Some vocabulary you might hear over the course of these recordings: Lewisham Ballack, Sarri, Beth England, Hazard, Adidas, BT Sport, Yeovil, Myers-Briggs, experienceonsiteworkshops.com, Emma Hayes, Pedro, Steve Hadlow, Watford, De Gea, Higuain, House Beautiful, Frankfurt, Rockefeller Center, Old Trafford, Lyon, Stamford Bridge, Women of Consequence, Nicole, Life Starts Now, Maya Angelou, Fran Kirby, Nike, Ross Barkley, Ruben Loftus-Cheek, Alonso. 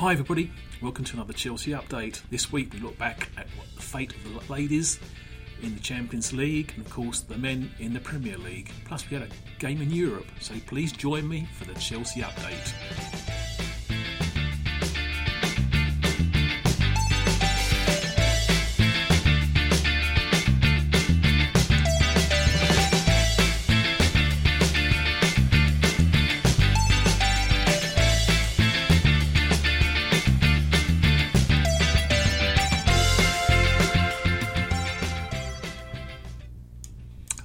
Hi everybody, welcome to another Chelsea update. This week we look back at what the fate of the ladies in the Champions League and of course the men in the Premier League. Plus we had a game in Europe, so please join me for the Chelsea update.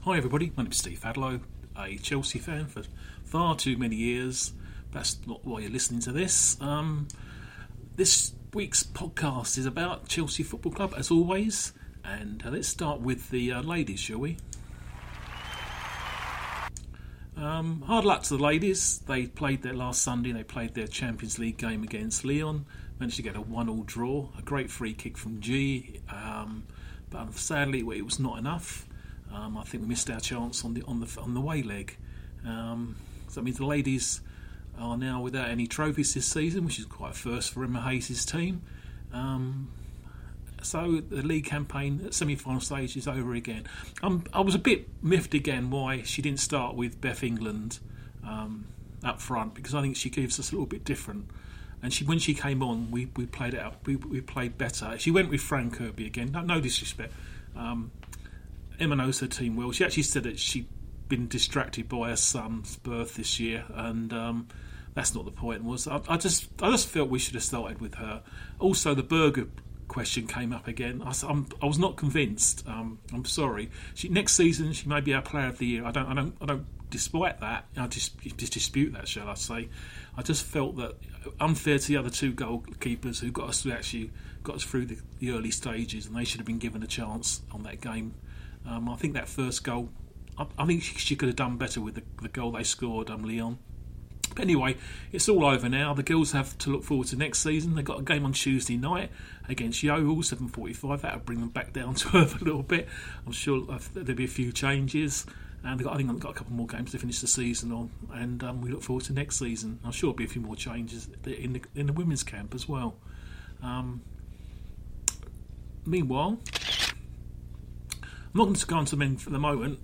Hi everybody, my name is Steve Hadlow, a Chelsea fan for far too many years. That's not why you're listening to this. This week's podcast is about Chelsea Football Club, as always. And let's start with the ladies, shall we? Hard luck to the ladies. They played their last Sunday, they played their Champions League game against Lyon. Managed to get a 1-1 draw, a great free kick from G. But sadly, it was not enough. I think we missed our chance on the away leg. So that means the ladies are now without any trophies this season, which is quite a first for Emma Hayes' team. So the league campaign at semi-final stage is over again. I was a bit miffed again why she didn't start with Beth England up front, because I think she gives us a little bit different. And when she came on, we played it out. We played better. She went with Fran Kirby again. No disrespect. Emma knows her team well. She actually said that she'd been distracted by her son's birth this year, and that's not the point. I just felt we should have started with her. Also, the burger question came up again. I was not convinced. I'm sorry. Next season, she may be our player of the year. I don't. Despite that, I just dispute that. Shall I say? I just felt that unfair to the other two goalkeepers who got us through the early stages, and they should have been given a chance on that game. I think that first goal, I think she could have done better with the goal they scored, Lyon. But anyway, it's all over now. The girls have to look forward to next season. They've got a game on Tuesday night against Yeovil, 7:45. That'll bring them back down to earth a little bit. I'm sure there'll be a few changes. And I think they've got a couple more games to finish the season on. And we look forward to next season. I'm sure there'll be a few more changes in the women's camp as well. Meanwhile, I'm not going to go on to men for the moment.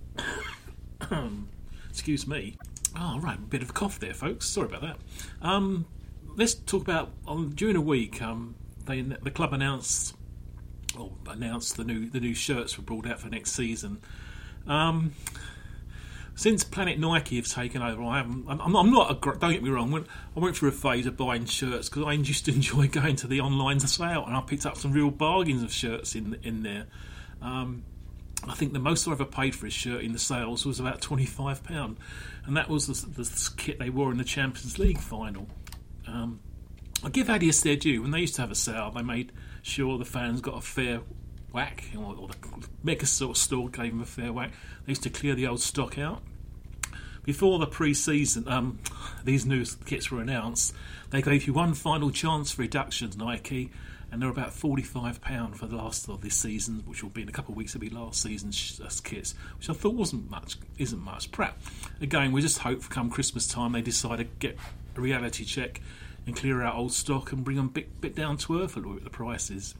Excuse me. Oh, right, a bit of a cough there, folks. Sorry about that. Let's talk about during the week. The club announced the new shirts were brought out for next season. Since Planet Nike have taken over, don't get me wrong. I went through a phase of buying shirts because I used to enjoy going to the online sale, and I picked up some real bargains of shirts in there. I think the most I ever paid for a shirt in the sales was about £25, and that was the kit they wore in the Champions League final. I give Adidas their due. When they used to have a sale, they made sure the fans got a fair whack, or the mega sort of store gave them a fair whack. They used to clear the old stock out. Before the pre-season, these new kits were announced. They gave you one final chance for reductions, Nike, and they're about £45 for the last of this season, which will be in a couple of weeks. It'll be last season's kits, which I thought isn't much. Perhaps again, we just hope come Christmas time they decide to get a reality check and clear out old stock and bring them a bit down to earth a little bit, the prices.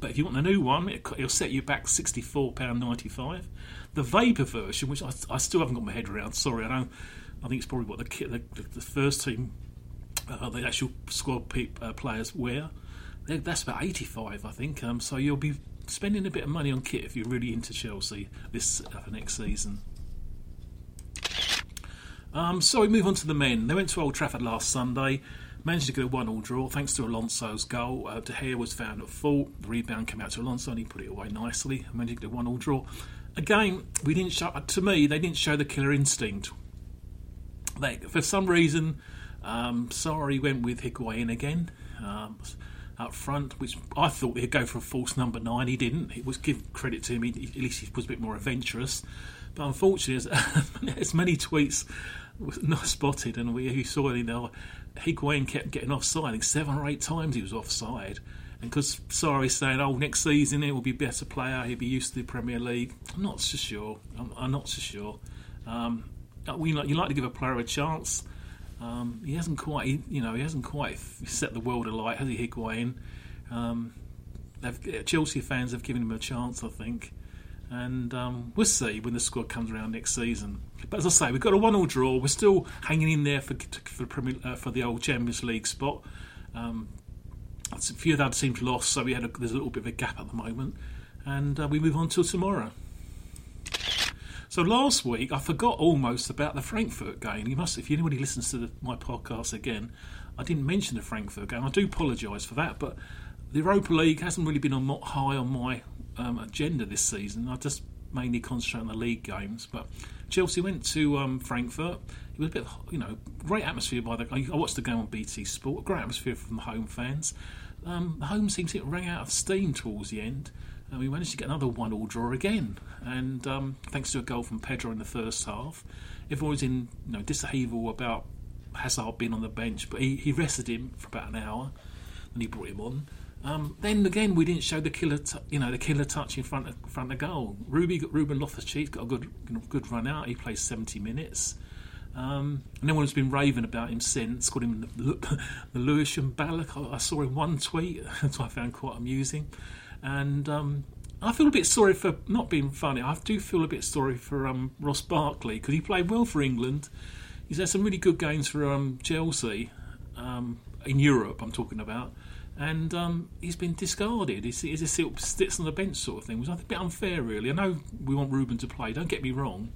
But if you want the new one, it'll set you back £64.95. The Vapor version, which I still haven't got my head around. Sorry, I think it's probably what the first team, the actual squad players wear. That's about £85, I think. So you'll be spending a bit of money on kit if you're really into Chelsea for next season. So we move on to the men. They went to Old Trafford last Sunday. Managed to get a 1-1 draw thanks to Alonso's goal. De Gea was found at fault. The rebound came out to Alonso and he put it away nicely. Managed to get a 1-1 draw. Again, they didn't show the killer instinct. For some reason, Sarri went with Higuain again up front, which I thought he'd go for a false number 9. He didn't. It was give credit to him. At least he was a bit more adventurous. But unfortunately, as many tweets was not spotted, and we saw Higuain kept getting offside. I think 7 or 8 times he was offside, and because Sarri's saying, next season it will be better player, he'll be used to the Premier League. I'm not so sure. You like to give a player a chance. He hasn't quite, you know, he hasn't quite set the world alight, has he, Higuain? Chelsea fans have given him a chance, I think. And we'll see when the squad comes around next season. But as I say, we've got a 1-1 draw. We're still hanging in there for the old Champions League spot. A few of our teams lost, so there's a little bit of a gap at the moment. And we move on till tomorrow. So last week, I forgot almost about the Frankfurt game. If anybody listens to my podcast again, I didn't mention the Frankfurt game. I do apologise for that, but the Europa League hasn't really been high on my agenda this season. I just mainly concentrate on the league games. But Chelsea went to Frankfurt. It was a bit, great atmosphere. I watched the game on BT Sport. Great atmosphere from the home fans. The home team ran out of steam towards the end. And we managed to get another 1-1 draw again. And thanks to a goal from Pedro in the first half. Everyone was in disheaval about Hazard being on the bench, but he rested him for about an hour and he brought him on. Then again, we didn't show the killer touch in front of goal. Ruben Loftus-Cheek got a good run out. He played 70 minutes. And everyone's been raving about him since. Called him the Lewisham Ballack. I saw in one tweet, which I found quite amusing. And I feel a bit sorry for not being funny. I do feel a bit sorry for Ross Barkley, because he played well for England. He's had some really good games for Chelsea in Europe, I'm talking about. And he's been discarded. He's a sits on the bench sort of thing, which I think a bit unfair, really. I know we want Ruben to play, don't get me wrong.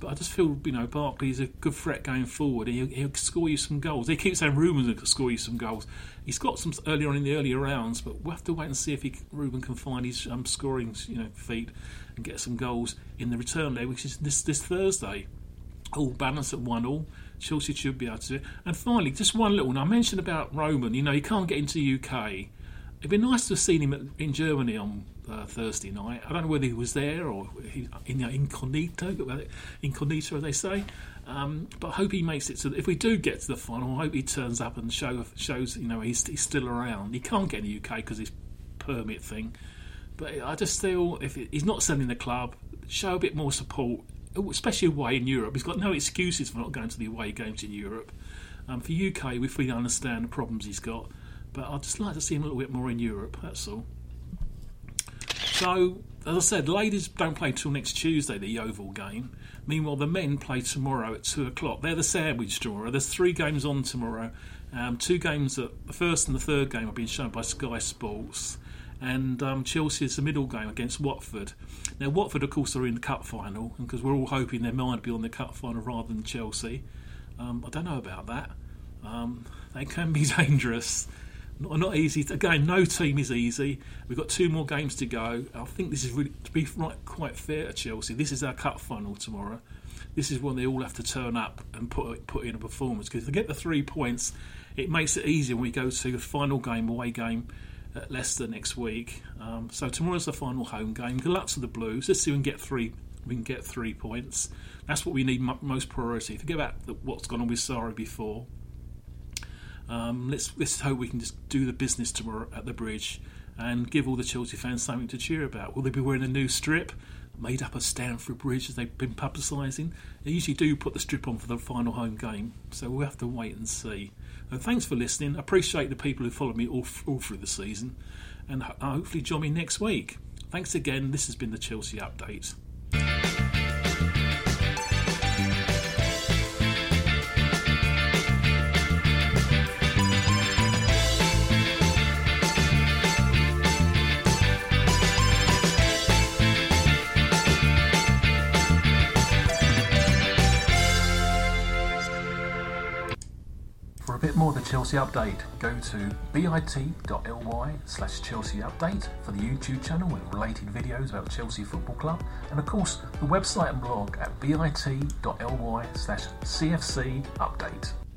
But I just feel, Barkley's a good threat going forward. He'll score you some goals. They keep saying Ruben's going to score you some goals. He's got some earlier on in the earlier rounds, but we'll have to wait and see if Ruben can find his scoring feet and get some goals in the return leg, which is this Thursday. All balanced at 1-1. Chelsea should be able to do it. And finally, just one little one. I mentioned about Roman. He can't get into the UK. It'd be nice to have seen him in Germany on Thursday night. I don't know whether he was there or incognito, as they say. But I hope he makes it. So if we do get to the final, I hope he turns up and shows he's still around. He can't get in the UK because of his permit thing. But I just feel he's not selling the club, show a bit more support, especially away in Europe. He's got no excuses for not going to the away games in Europe. For UK, if we understand the problems he's got. But I'd just like to see him a little bit more in Europe, that's all. So, as I said, ladies don't play till next Tuesday, the Yeovil game. Meanwhile, the men play tomorrow at 2 o'clock. They're the sandwich drawer. There's 3 games on tomorrow. Two games, the first and the third game, have been shown by Sky Sports. And Chelsea's the middle game against Watford. Now, Watford, of course, are in the cup final, because we're all hoping their mind be on the cup final rather than Chelsea. I don't know about that. They can be dangerous. Not easy. Again, no team is easy. We've got 2 more games to go. I think this is really, to be right, quite fair to Chelsea. This is our cup final tomorrow. This is when they all have to turn up and put in a performance. Because if they get the 3 points, it makes it easier when we go to the final game, away game at Leicester next week. So tomorrow's the final home game. Good luck to the Blues. Let's see if we can get 3. We can get 3 points. That's what we need most priority. Forget about what's gone on with Sarri before. Let's hope we can just do the business tomorrow at the Bridge and give all the Chelsea fans something to cheer about. Will they be wearing a new strip made up of Stamford Bridge, as they've been publicising? They usually do put the strip on for the final home game, so we'll have to wait and see. And thanks for listening. I appreciate the people who followed me all through the season, and hopefully join me next week. Thanks again. This has been the Chelsea Update. For a bit more of the Chelsea Update, go to bit.ly/Chelsea Update for the YouTube channel with related videos about Chelsea Football Club, and of course the website and blog at bit.ly/CFC Update.